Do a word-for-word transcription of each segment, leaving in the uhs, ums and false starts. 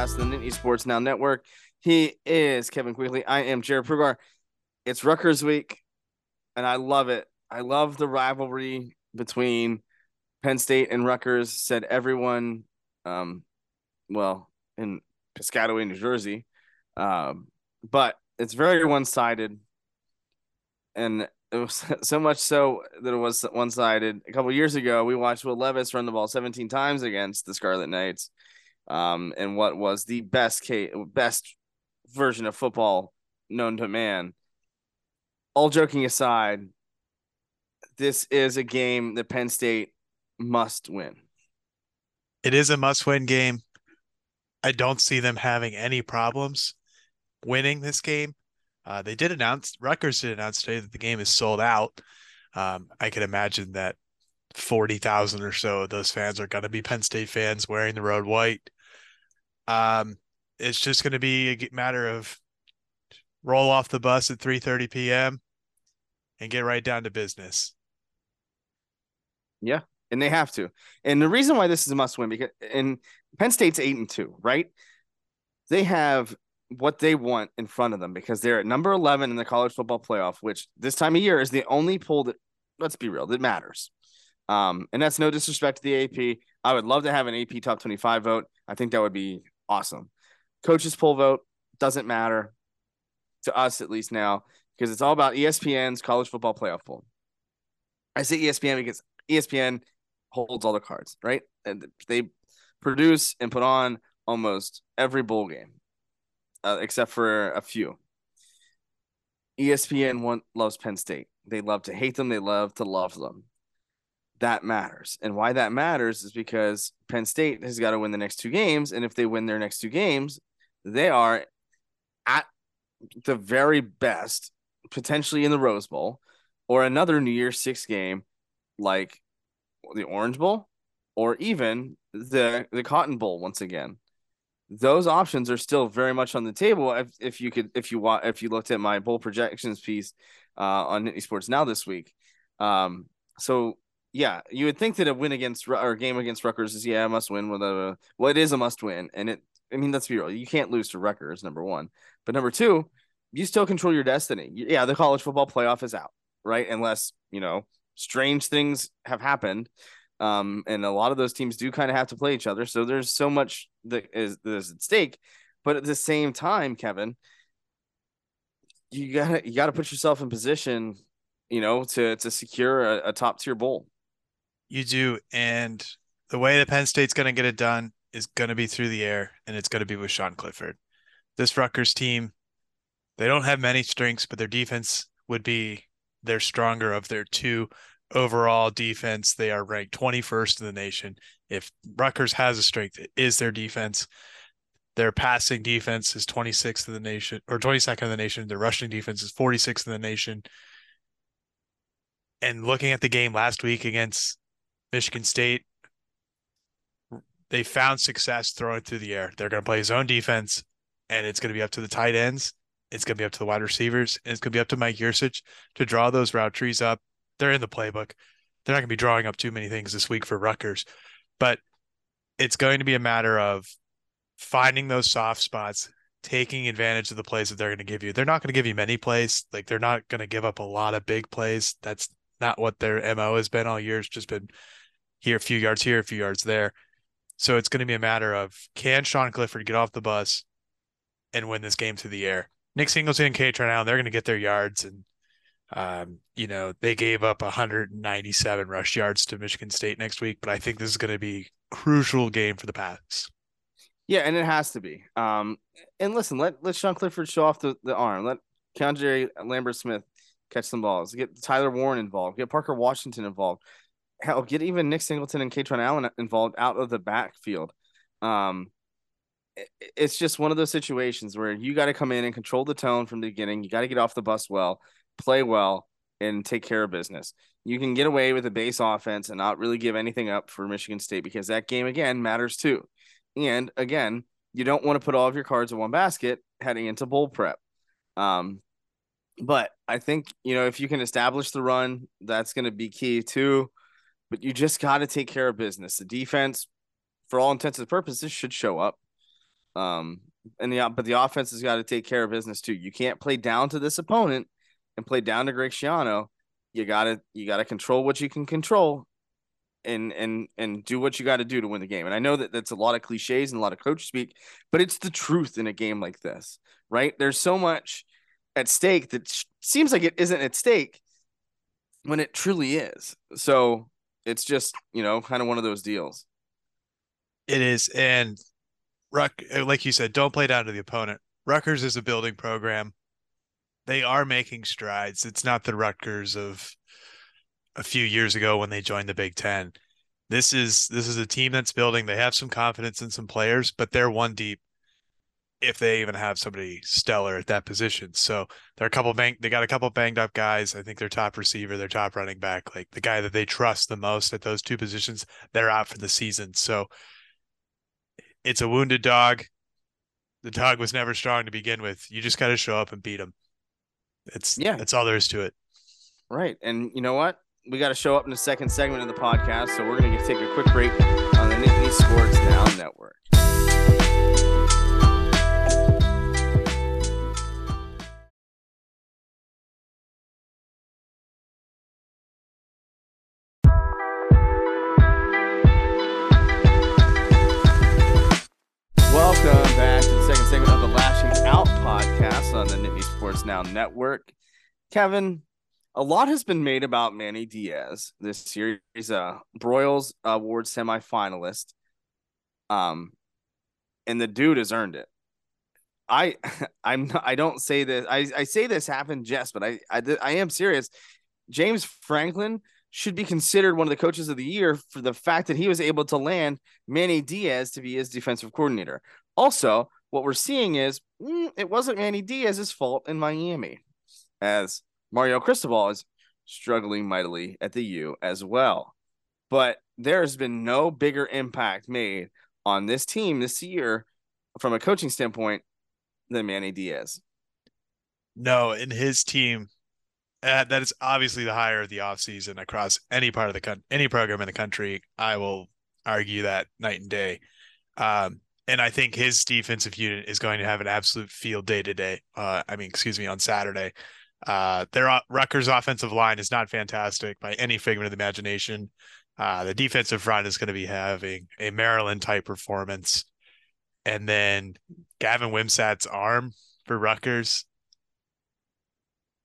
Podcast, the Nittany Sports Now Network. He is Kevin Quigley. I am Jarrod Prugar. It's Rutgers week, and I love it. I love the rivalry between Penn State and Rutgers, said everyone, um, well, in Piscataway, New Jersey. Um, but it's very one-sided, and it was so much so that it was one-sided. A couple years ago, we watched Will Levis run the ball seventeen times against the Scarlet Knights, um, in what was the best case, best version of football known to man. All joking aside, this is a game that Penn State must win. It is a must-win game. I don't see them having any problems winning this game. Uh, they did announce, Rutgers did announce today that the game is sold out. Um, I could imagine that forty thousand or so of those fans are going to be Penn State fans wearing the road white. Um, it's just going to be a matter of roll off the bus at three thirty p.m. and get right down to business. Yeah, and they have to. And the reason why this is a must win, because in Penn State's eight and two, right? They have what they want in front of them because they're at number eleven in the college football playoff, which this time of year is the only poll that, let's be real, that matters. Um, and that's no disrespect to the A P. I would love to have an A P top twenty-five vote. I think that would be awesome. Coaches poll vote doesn't matter to us, at least now, because it's all about E S P N's college football playoff poll. I say E S P N because E S P N holds all the cards, right? And they produce and put on almost every bowl game. Uh, except for a few. E S P N one, loves Penn State. They love to hate them. They love to love them. That matters. And why that matters is because Penn State has got to win the next two games. And if they win their next two games, they are at the very best, potentially in the Rose Bowl or another New Year's Six game like the Orange Bowl or even the, the Cotton Bowl once again. Those options are still very much on the table. If, if you could, if you want, if you looked at my bowl projections piece uh, on Nittany Sports Now this week. Um, so yeah, you would think that a win against or a game against Rutgers is yeah, a must win with a, well, it is a must win. And it, I mean, let's be real. You can't lose to Rutgers, number one, but number two, you still control your destiny. Yeah. The college football playoff is out, right? Unless, you know, strange things have happened. Um, and a lot of those teams do kind of have to play each other. So there's so much that is, that is at stake, but at the same time, Kevin, you gotta, you gotta put yourself in position, you know, to, to secure a, a top tier bowl. You do. And the way that Penn State's going to get it done is going to be through the air, and it's going to be with Sean Clifford. This Rutgers team, they don't have many strengths, but their defense would be their stronger of their two. Overall defense, they are ranked twenty-first in the nation. If Rutgers has a strength, it is their defense. Their passing defense is twenty-sixth in the nation, or twenty-second in the nation. Their rushing defense is forty-sixth in the nation. And looking at the game last week against Michigan State, they found success throwing through the air. They're going to play zone defense, and it's going to be up to the tight ends. It's going to be up to the wide receivers, and it's going to be up to Mike Yersich to draw those route trees up. They're in the playbook. They're not going to be drawing up too many things this week for Rutgers, but it's going to be a matter of finding those soft spots, taking advantage of the plays that they're going to give you. They're not going to give you many plays. Like, they're not going to give up a lot of big plays. That's not what their M O has been all year. It's just been here, a few yards here, a few yards there. So it's going to be a matter of, can Sean Clifford get off the bus and win this game through the air? Nick Singleton and Kaytron Allen, they're going to get their yards, and Um, you know, they gave up one hundred ninety-seven rush yards to Michigan State next week, but I think this is going to be a crucial game for the Pats. Yeah, and it has to be. Um, and listen, let, let Sean Clifford show off the, the arm. Let Kean Jerry Lambert Smith catch some balls. Get Tyler Warren involved. Get Parker Washington involved. Hell, get even Nick Singleton and Kaytron Allen involved out of the backfield. Um, it, it's just one of those situations where you got to come in and control the tone from the beginning. You got to get off the bus well, play well, and take care of business. You can get away with a base offense and not really give anything up for Michigan State, because that game, again, matters too. And again, you don't want to put all of your cards in one basket heading into bowl prep. Um, but I think, you know, if you can establish the run, that's going to be key too, but you just got to take care of business. The defense, for all intents and purposes, should show up. Um, and the but the offense has got to take care of business too. You can't play down to this opponent and play down to Greg Schiano. You gotta you gotta control what you can control, and and and do what you got to do to win the game. And I know that that's a lot of cliches and a lot of coach speak, but it's the truth in a game like this, right? There's so much at stake that sh- seems like it isn't at stake when it truly is. So it's just, you know, kind of one of those deals. It is. And Ruck, like you said, don't play down to the opponent. Rutgers is a building program. They are making strides. It's not the Rutgers of a few years ago when they joined the Big Ten. This is, this is a team that's building. They have some confidence in some players, but they're one deep if they even have somebody stellar at that position. So they're a couple bang, they got a couple banged up guys. I think their top receiver, their top running back, like the guy that they trust the most at those two positions, they're out for the season. So it's a wounded dog. The dog was never strong to begin with. You just got to show up and beat them. It's yeah. That's all there is to it. Right. And you know what? We got to show up in the second segment of the podcast. So we're going to take a quick break on the Nittany Sports Now Network. Welcome back to the second segment of the Lasching Out Podcast on the Nittany Sports Now Network. Kevin, a lot has been made about Manny Diaz this year. He's a Broyles Award semifinalist, um, and the dude has earned it. I, I'm, not, I don't say this. I, I say this happened, Jess, but I, I, I am serious. James Franklin should be considered one of the coaches of the year for the fact that he was able to land Manny Diaz to be his defensive coordinator. Also, what we're seeing is mm, it wasn't Manny Diaz's fault in Miami, as Mario Cristobal is struggling mightily at the U as well. But there's been no bigger impact made on this team this year from a coaching standpoint than Manny Diaz. No, in his team. Uh, that is obviously the hire of the offseason across any part of the country, any program in the country. I will argue that night and day. Um, and I think his defensive unit is going to have an absolute field day today. Uh, I mean, excuse me, on Saturday. Uh, their Rutgers offensive line is not fantastic by any figment of the imagination. Uh, the defensive front is going to be having a Maryland type performance. And then Gavin Wimsatt's arm for Rutgers.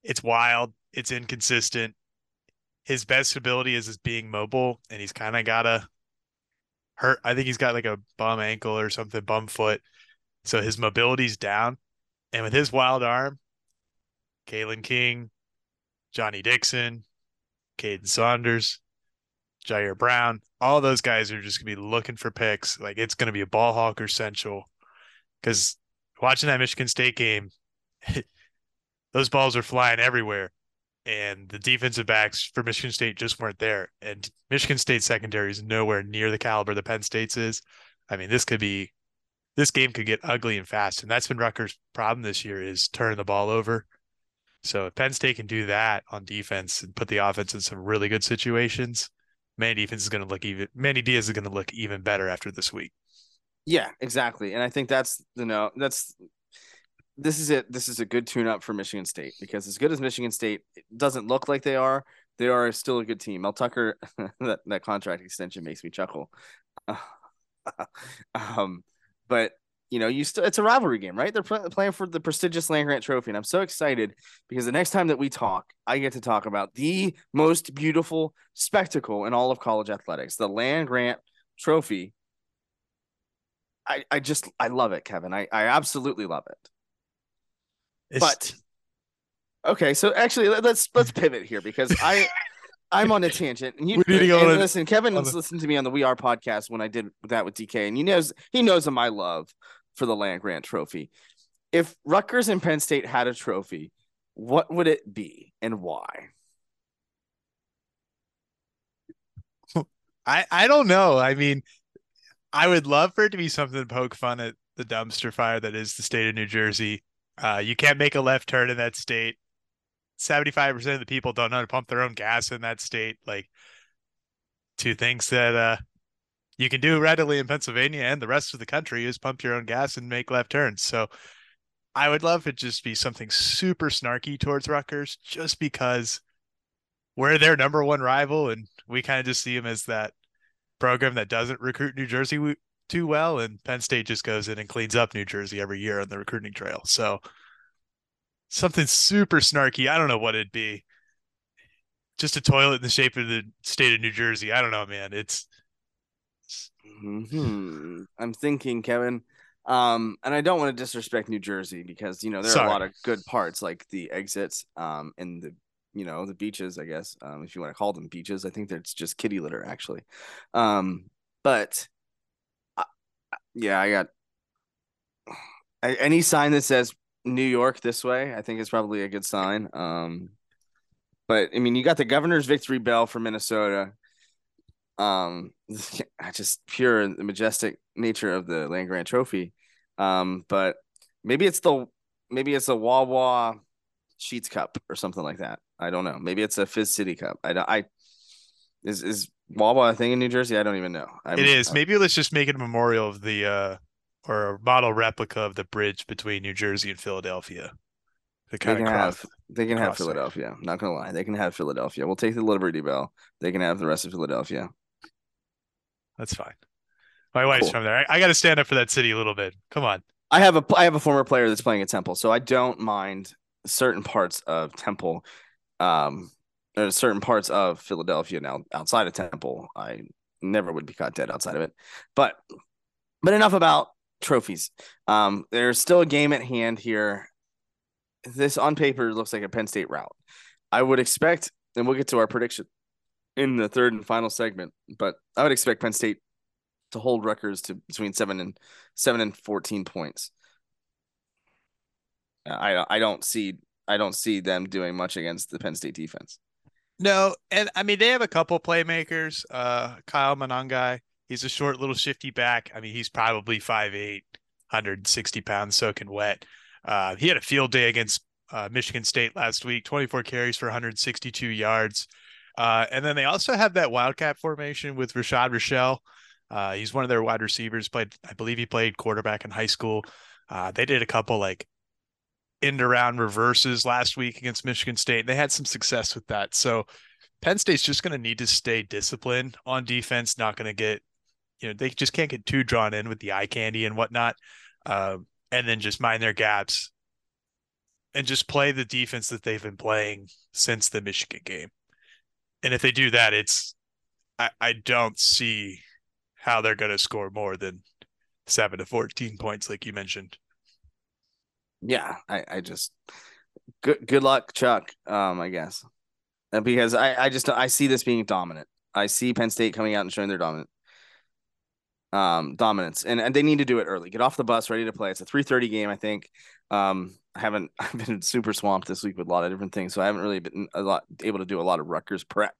It's wild. It's inconsistent. His best ability is, is being mobile, and he's kind of got a hurt. I think he's got like a bum ankle or something, bum foot. So his mobility's down. And with his wild arm, Kalen King, Johnny Dixon, Caden Saunders, Jair Brown, all those guys are just going to be looking for picks. Like, it's going to be a ball hawker central, because watching that Michigan State game, those balls are flying everywhere. And the defensive backs for Michigan State just weren't there. And Michigan State's secondary is nowhere near the caliber that Penn State's is. I mean, this could be, this game could get ugly and fast. And that's been Rutgers' problem this year, is turning the ball over. So if Penn State can do that on defense and put the offense in some really good situations, Manny defense is going to look even, Manny Diaz is going to look even better after this week. Yeah, exactly. And I think that's, you know, that's, This is it. This is a good tune-up for Michigan State, because as good as Michigan State doesn't look like they are, they are still a good team. Mel Tucker, that, that contract extension makes me chuckle. um, but you know, you still it's a rivalry game, right? They're pl- playing for the prestigious Land Grant Trophy, and I'm so excited because the next time that we talk, I get to talk about the most beautiful spectacle in all of college athletics, the Land Grant Trophy. I I just I love it, Kevin. I I absolutely love it. It's... But okay, so actually let's let's pivot here, because I I'm on a tangent. And you need to go and on listen, on Kevin was the... listening to me on the We Are podcast when I did that with D K, and he knows he knows of my love for the Land Grant Trophy. If Rutgers and Penn State had a trophy, what would it be and why? I I don't know. I mean, I would love for it to be something to poke fun at the dumpster fire that is the state of New Jersey. Uh, you can't make a left turn in that state. seventy-five percent of the people don't know how to pump their own gas in that state. Like, two things that uh, you can do readily in Pennsylvania and the rest of the country is pump your own gas and make left turns. So I would love it just be something super snarky towards Rutgers, just because we're their number one rival and we kind of just see them as that program that doesn't recruit New Jersey too well, and Penn State just goes in and cleans up New Jersey every year on the recruiting trail. So something super snarky. I don't know what it'd be. Just a toilet in the shape of the state of New Jersey. I don't know, man. It's mm-hmm. I'm thinking, Kevin. Um, and I don't want to disrespect New Jersey because, you know, there are Sorry. a lot of good parts, like the exits, um, and the, you know, the beaches, I guess, um, if you want to call them beaches. I think that's just kitty litter, actually. Um, but I, yeah, I got I, any sign that says New York this way, I think is probably a good sign. Um, but I mean, you got the governor's victory bell for Minnesota. Um, just pure the majestic nature of the Land Grant Trophy. Um, but maybe it's the maybe it's a Wawa Sheetz Cup or something like that. I don't know. Maybe it's a Fizz City Cup. I I is is Wawa a thing in New Jersey? I don't even know. I'm, it is. I'm, maybe let's just make it a memorial of the uh or a model replica of the bridge between New Jersey and Philadelphia. The kind they can of cross, have they can have Philadelphia. There. Not gonna lie, they can have Philadelphia. We'll take the Liberty Bell. They can have the rest of Philadelphia. That's fine. My wife's cool. from there. I, I got to stand up for that city a little bit. Come on. I have a I have a former player that's playing at Temple, so I don't mind certain parts of Temple, um, or certain parts of Philadelphia. Now outside of Temple, I never would be caught dead outside of it. But but enough about trophies. Um, there's still a game at hand here. This on paper looks like a Penn State route. I would expect, and we'll get to our prediction in the third and final segment, but I would expect Penn State to hold Rutgers to between seven and seven and fourteen points. I I don't see I don't see them doing much against the Penn State defense. No, and I mean they have a couple playmakers. Uh, Kyle Monangai, he's a short little shifty back. I mean he's probably five eight, one hundred sixty pounds, soaking wet. Uh, he had a field day against uh, Michigan State last week. twenty-four carries for one hundred sixty-two yards. Uh, and then they also have that Wildcat formation with Rashad Rochelle. Uh, he's one of their wide receivers. Played, I believe he played quarterback in high school. Uh, they did a couple like end around reverses last week against Michigan State. They had some success with that. So Penn State's just going to need to stay disciplined on defense. Not going to get, you know, they just can't get too drawn in with the eye candy and whatnot. Uh, and then just mind their gaps and just play the defense that they've been playing since the Michigan game. And if they do that, it's I, I don't see how they're going to score more than seven to fourteen points, like you mentioned. Yeah, I, I just good good luck, Chuck. Um, I guess because I, I just I see this being dominant. I see Penn State coming out and showing their dominant um dominance, and and they need to do it early. Get off the bus, ready to play. It's a three thirty game, I think. Um, I haven't I've been super swamped this week with a lot of different things, so I haven't really been a lot able to do a lot of Rutgers prep.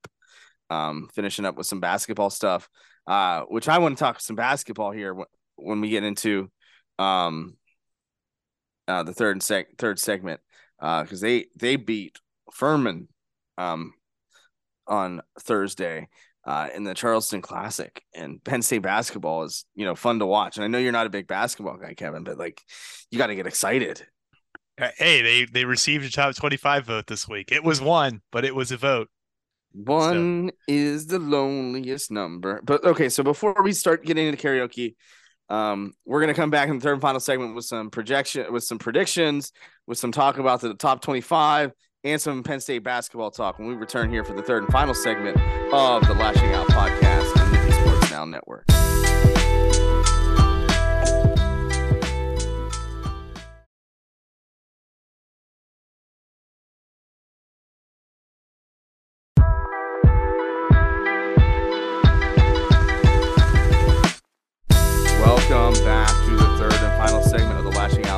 Um, finishing up with some basketball stuff, uh, which I want to talk some basketball here w- when we get into um, uh, the third and sec- third segment because uh, they they beat Furman um, on Thursday uh, in the Charleston Classic, and Penn State basketball is you know fun to watch. And I know you're not a big basketball guy, Kevin, but like you got to get excited. Hey, they, they received a top twenty-five vote this week. It was one, but it was a vote. One so. Is the loneliest number. But, okay, so before we start getting into karaoke, um, we're going to come back in the third and final segment with some projection, with some predictions, with some talk about the top twenty-five, and some Penn State basketball talk when we return here for the third and final segment of the Lashing Out Podcast on the Nittany Sports Now Network.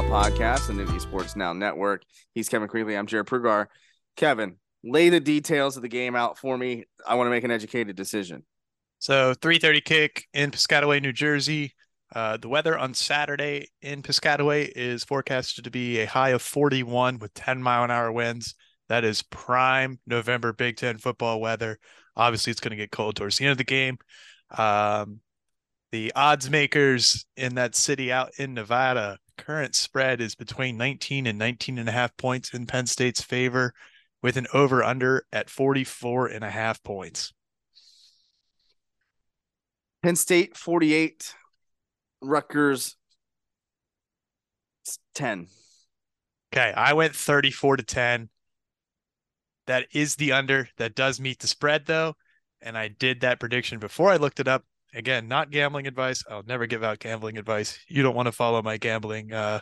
Podcast and the Nittany Sports Now Network. He's Kevin Quigley. I'm Jarrod Prugar. Kevin, lay the details of the game out for me. I want to make an educated decision. So three thirty kick in Piscataway, New Jersey. Uh, the weather on Saturday in Piscataway is forecasted to be a high of forty-one with ten mile an hour winds. That is prime November Big Ten football weather. Obviously, it's going to get cold towards the end of the game. Um, the odds makers in that city out in Nevada, current spread is between nineteen and nineteen and a half points in Penn State's favor, with an over under at forty-four and a half points. Penn State forty-eight, Rutgers ten. Okay, I went thirty-four to ten. That is the under. That does meet the spread, though. And I did that prediction before I looked it up. Again, not gambling advice. I'll never give out gambling advice. You don't want to follow my gambling, uh,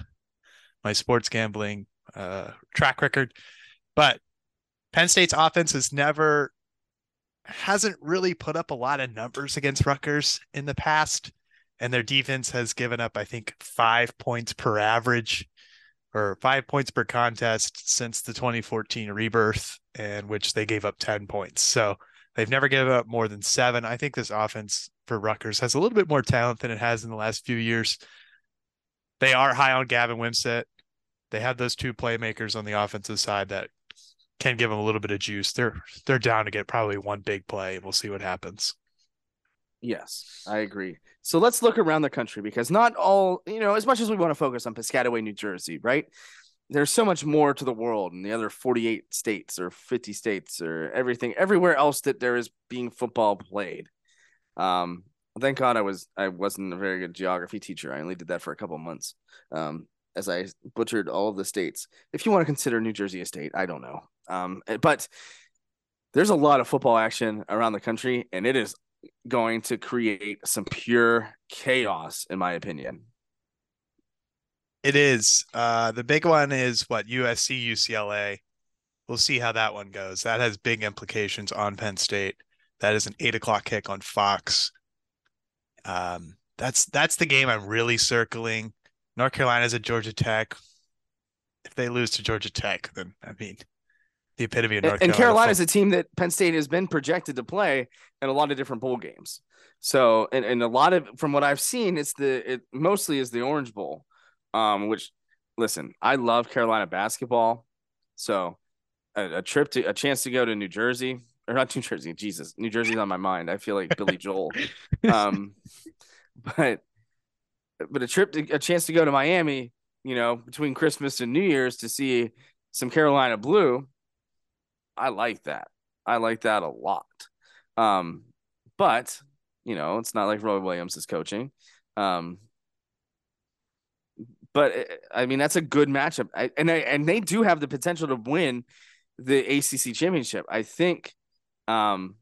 my sports gambling uh, track record. But Penn State's offense has never, hasn't really put up a lot of numbers against Rutgers in the past. And their defense has given up, I think, five points per average or five points per contest since the twenty fourteen rebirth, in which they gave up ten points. So they've never given up more than seven. I think this offense for Rutgers has a little bit more talent than it has in the last few years. They are high on Gavin Wimsatt. They have those two playmakers on the offensive side that can give them a little bit of juice. They're, they're down to get probably one big play. We'll see what happens. Yes, I agree. So let's look around the country, because not all, you know, as much as we want to focus on Piscataway, New Jersey, right? There's so much more to the world and the other forty-eight states or fifty states or everything, everywhere else that there is being football played. Um, thank God I was, I wasn't a very good geography teacher. I only did that for a couple of months. Um, as I butchered all of the states, if you want to consider New Jersey a state, I don't know. Um, but there's a lot of football action around the country, and it is going to create some pure chaos, in my opinion. It is. Uh, the big one is what, U S C, U C L A. We'll see how that one goes. That has big implications on Penn State. That is an eight o'clock kick on Fox. Um, that's, that's the game I'm really circling. North Carolina's at Georgia Tech. If they lose to Georgia Tech, then I mean, the epitome of North and, Carolina. And Carolina is a team that Penn State has been projected to play in a lot of different bowl games. So, and, and a lot of, from what I've seen, it's the, it mostly is the Orange Bowl, um, which, listen, I love Carolina basketball. So a, a trip to, a chance to go to New Jersey, or not New Jersey, Jesus, New Jersey's on my mind. I feel like Billy Joel. Um, but, but a trip to, a chance to go to Miami, you know, between Christmas and New Year's to see some Carolina blue. I like that. I like that a lot. Um, but, you know, it's not like Roy Williams is coaching. Um, but, it, I mean, that's a good matchup. I, and, I, and they do have the potential to win the A C C championship. I think um,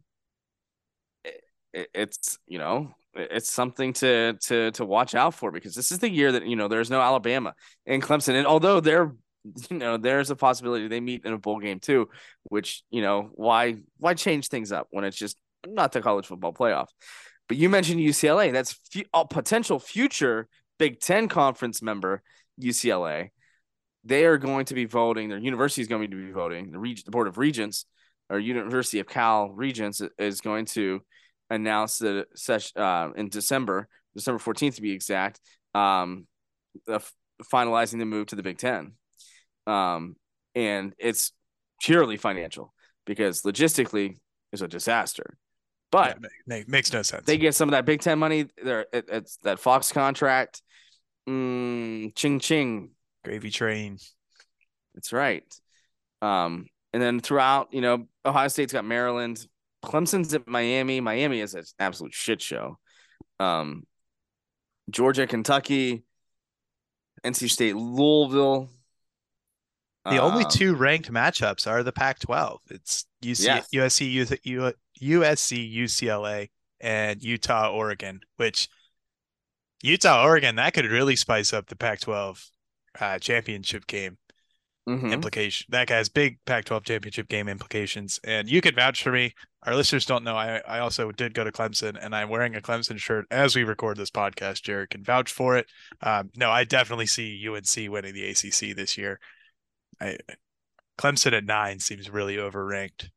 it, it, it's, you know, it, it's something to, to, to watch out for, because this is the year that, you know, there's no Alabama and Clemson. And although they're, you know, there's a possibility they meet in a bowl game too, which, you know, why, why change things up when it's just not the college football playoff? But you mentioned U C L A. That's f- a potential future Big Ten conference member, U C L A. They are going to be voting. Their university is going to be voting. The, Reg- the Board of Regents, or University of Cal Regents, is going to announce the session uh, in December, December fourteenth to be exact, um, uh, finalizing the move to the Big Ten. Um, and it's purely financial, because logistically it's a disaster, but yeah, make, makes no sense. They get some of that Big Ten money there. It, it's that Fox contract. Mm, ching, ching. Gravy train. That's right. Um, and then throughout, you know, Ohio State's got Maryland, Clemson's at Miami. Miami is an absolute shit show. Um, Georgia, Kentucky, N C State, Louisville. The only um, two ranked matchups are the Pac twelve. It's U C, yeah. U S C, U S C, U C L A, and Utah, Oregon, which Utah, Oregon, that could really spice up the Pac twelve uh, championship game mm-hmm. implication. That has big Pac twelve championship game implications. And you could vouch for me. Our listeners don't know. I, I also did go to Clemson, and I'm wearing a Clemson shirt as we record this podcast. Jared can vouch for it. Um, no, I definitely see U N C winning the A C C this year. I, Clemson at nine seems really overranked.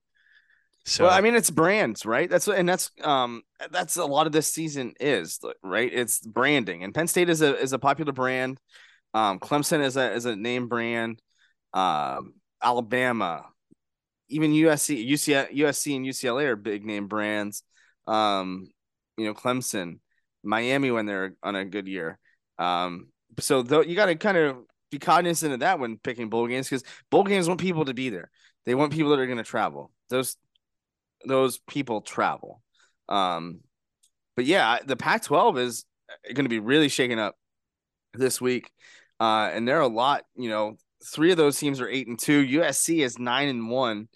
So, well, I mean, it's brands, right? That's and that's um that's a lot of this season is right. It's branding, and Penn State is a is a popular brand. Um, Clemson is a is a name brand. Um, Alabama, even U S C, U C L A, U S C and U C L A are big name brands. Um, you know, Clemson, Miami when they're on a good year. Um, so though you got to kind of be cognizant of that when picking bowl games, because bowl games want people to be there. They want people that are going to travel. Those those people travel. Um, but yeah, the Pac twelve is going to be really shaken up this week, uh, and there are a lot. You know, three of those teams are eight and two. U S C is nine and one,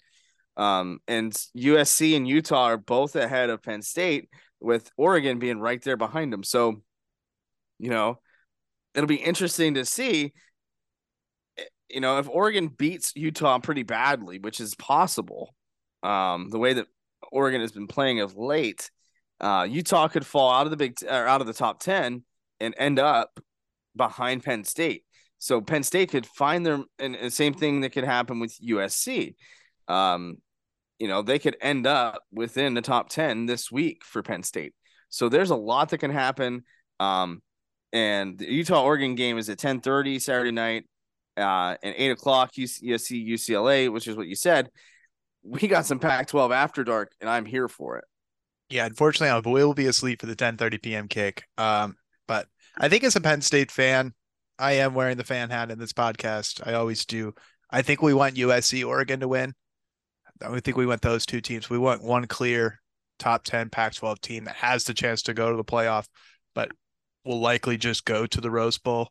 um, and U S C and Utah are both ahead of Penn State, with Oregon being right there behind them. So, you know, it'll be interesting to see, you know, if Oregon beats Utah pretty badly, which is possible, um, the way that Oregon has been playing of late, uh, Utah could fall out of the big t- or out of the top ten and end up behind Penn State. So Penn State could find their, and the same thing that could happen with U S C. Um, you know, they could end up within the top ten this week for Penn State. So there's a lot that can happen. Um, and the Utah-Oregon game is at ten thirty Saturday night, uh, and eight o'clock U S C U C L A, which is what you said. We got some Pac twelve after dark, and I'm here for it. Yeah, unfortunately, I will be asleep for the ten thirty p.m. kick. Um, but I think as a Penn State fan, I am wearing the fan hat in this podcast. I always do. I think we want U S C-Oregon to win. I think we want those two teams. We want one clear top ten Pac twelve team that has the chance to go to the playoff, but will likely just go to the Rose Bowl,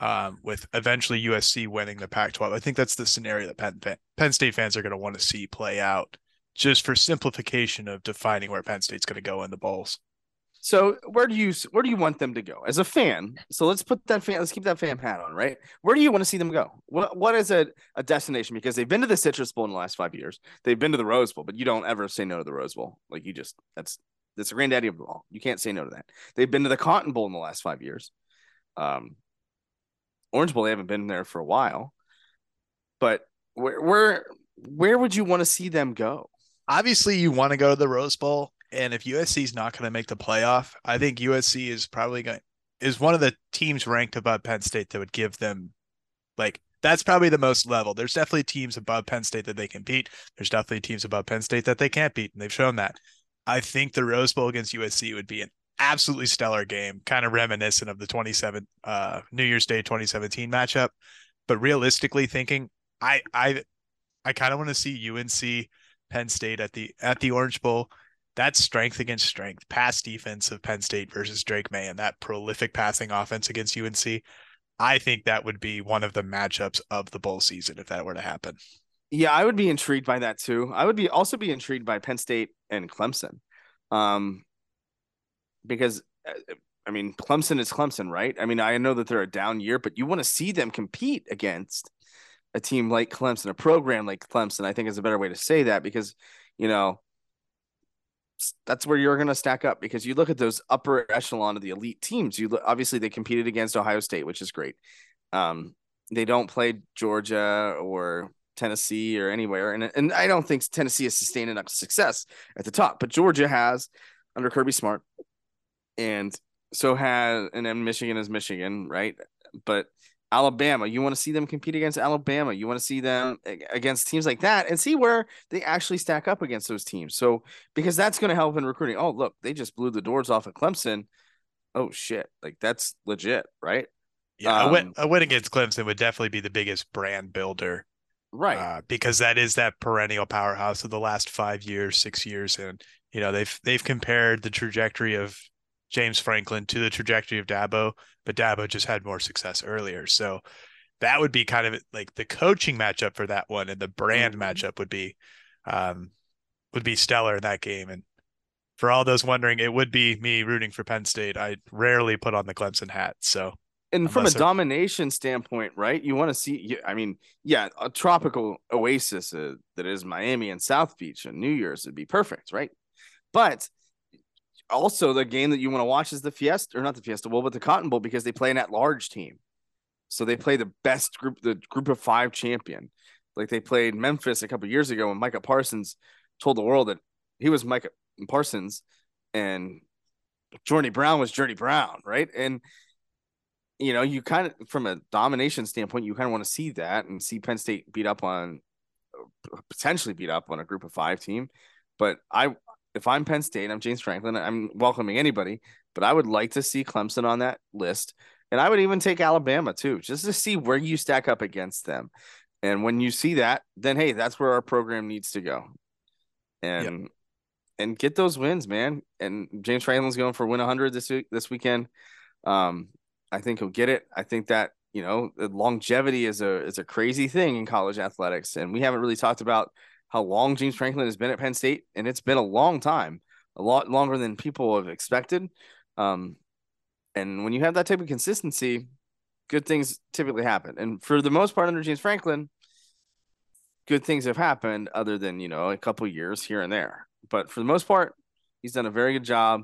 um, with eventually U S C winning the Pac twelve. I think that's the scenario that Penn, Penn State fans are going to want to see play out, just for simplification of defining where Penn State's going to go in the bowls. So where do you where do you want them to go as a fan? So let's put that fan, let's keep that fan hat on, right? Where do you want to see them go? What what is a, a destination? Because they've been to the Citrus Bowl in the last five years. They've been to the Rose Bowl, but you don't ever say no to the Rose Bowl. Like you just that's that's the granddaddy of them all. You can't say no to that. They've been to the Cotton Bowl in the last five years. Um, Orange Bowl, they haven't been there for a while. But where where where would you want to see them go? Obviously, you want to go to the Rose Bowl. And if U S C is not going to make the playoff, I think U S C is probably going is one of the teams ranked above Penn State that would give them, like, that's probably the most level. There's definitely teams above Penn State that they can beat. There's definitely teams above Penn State that they can't beat, and they've shown that. I think the Rose Bowl against U S C would be an absolutely stellar game, kind of reminiscent of the twenty-seven uh, New Year's Day twenty seventeen matchup. But realistically thinking, I I I kind of want to see U N C Penn State at the at the Orange Bowl. That's strength against strength, pass defense of Penn State versus Drake May and that prolific passing offense against U N C. I think that would be one of the matchups of the bowl season if that were to happen. Yeah, I would be intrigued by that too. I would be also be intrigued by Penn State and Clemson. Um, because, I mean, Clemson is Clemson, right? I mean, I know that they're a down year, but you want to see them compete against a team like Clemson, a program like Clemson, I think is a better way to say that because, you know, that's where you're going to stack up because you look at those upper echelon of the elite teams. You look, obviously they competed against Ohio State, which is great. Um, they don't play Georgia or Tennessee or anywhere. And, and I don't think Tennessee has sustained enough success at the top, but Georgia has under Kirby Smart. And so has, and then Michigan is Michigan, right? But Alabama, you want to see them compete against Alabama. You want to see them against teams like that and see where they actually stack up against those teams. So, because that's going to help in recruiting. Oh, look, they just blew the doors off at Clemson. Oh shit. Like that's legit, right? Yeah. Um, a, win, a win against Clemson would definitely be the biggest brand builder. Right. Uh, because that is that perennial powerhouse of the last five years, six years. And, you know, they've, they've compared the trajectory of James Franklin to the trajectory of Dabo, but Dabo just had more success earlier. So that would be kind of like the coaching matchup for that one. And the brand mm-hmm. matchup would be, um, would be stellar in that game. And for all those wondering, it would be me rooting for Penn State. I rarely put on the Clemson hat. So, and from a I'm... domination standpoint, right. You want to see, I mean, yeah, a tropical oasis uh, that is Miami and South Beach and New Year's would be perfect. Right. But also, the game that you want to watch is the Fiesta, or not the Fiesta Bowl, but the Cotton Bowl, because they play an at-large team. So they play the best group, the group of five champion. Like they played Memphis a couple of years ago when Micah Parsons told the world that he was Micah Parsons and Johnny Brown was Johnny Brown, right? And, you know, you kind of, from a domination standpoint, you kind of want to see that and see Penn State beat up on, potentially beat up on a group of five team. But I... If I'm Penn State, I'm James Franklin, I'm welcoming anybody. but I would like to see Clemson on that list. And I would even take Alabama too, just to see where you stack up against them. And when you see that, then, hey, that's where our program needs to go. And, yep. and get those wins, man. And James Franklin's going for win one hundred this week, this weekend. Um, I think he'll get it. I think that, you know, longevity is a, is a crazy thing in college athletics. And we haven't really talked about how long James Franklin has been at Penn State. And it's been a long time, a lot longer than people have expected. Um, And when you have that type of consistency, good things typically happen. And for the most part, under James Franklin, good things have happened other than, you know, a couple years here and there. But for the most part, he's done a very good job.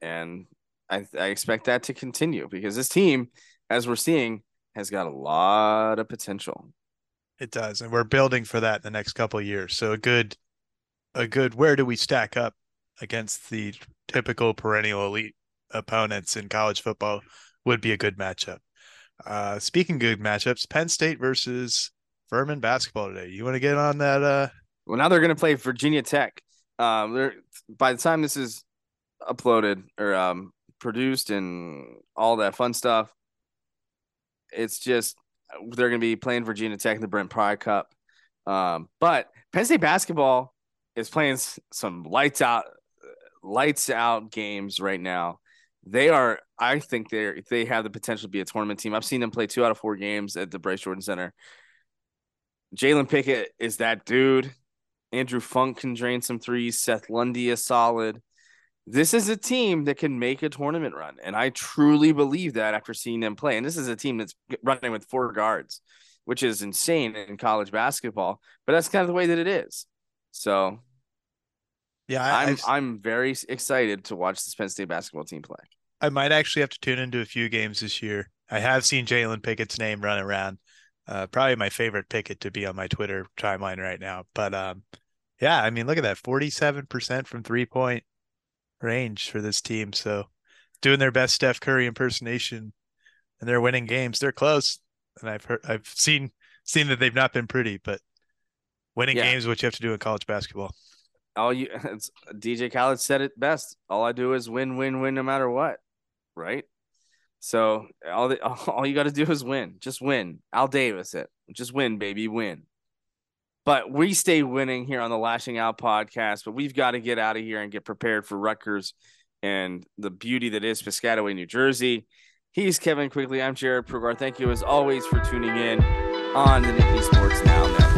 And I, I expect that to continue because this team, as we're seeing, has got a lot of potential. It does. And we're building for that in the next couple of years. So a good, a good, where do we stack up against the typical perennial elite opponents in college football would be a good matchup. Uh, speaking of good matchups, Penn State versus Furman basketball today. You want to get on that? Uh... Well, now they're going to play Virginia Tech. Um, they're, by the time this is uploaded or um, produced and all that fun stuff, it's just they're going to be playing Virginia Tech in the Brent Pry Cup. Um, but Penn State basketball is playing some lights out, lights out games right now. They are, I think they they have the potential to be a tournament team. I've seen them play two out of four games at the Bryce Jordan Center. Jalen Pickett is that dude. Andrew Funk can drain some threes. Seth Lundy is solid. This is a team that can make a tournament run, and I truly believe that after seeing them play. And this is a team that's running with four guards, which is insane in college basketball, but that's kind of the way that it is. So... Yeah, I, I'm I, I'm very excited to watch this Penn State basketball team play. I might actually have to tune into a few games this year. I have seen Jalen Pickett's name run around. Uh, probably my favorite Pickett to be on my Twitter timeline right now. But um, yeah, I mean, look at that, forty-seven percent from three-point range for this team. So doing their best Steph Curry impersonation, and they're winning games. They're close, and I've heard, I've seen seen that they've not been pretty, but winning yeah. games is what you have to do in college basketball. All you, it's, D J Khaled said it best. All I do is win, win, win, no matter what, right? So all the, all you got to do is win. Just win. Al Davis it. Just win, baby, win. But we stay winning here on the Lashing Out podcast, but we've got to get out of here and get prepared for Rutgers and the beauty that is Piscataway, New Jersey. He's Kevin Quigley. I'm Jarrod Prugar. Thank you, as always, for tuning in on the Nittany Sports Now Network.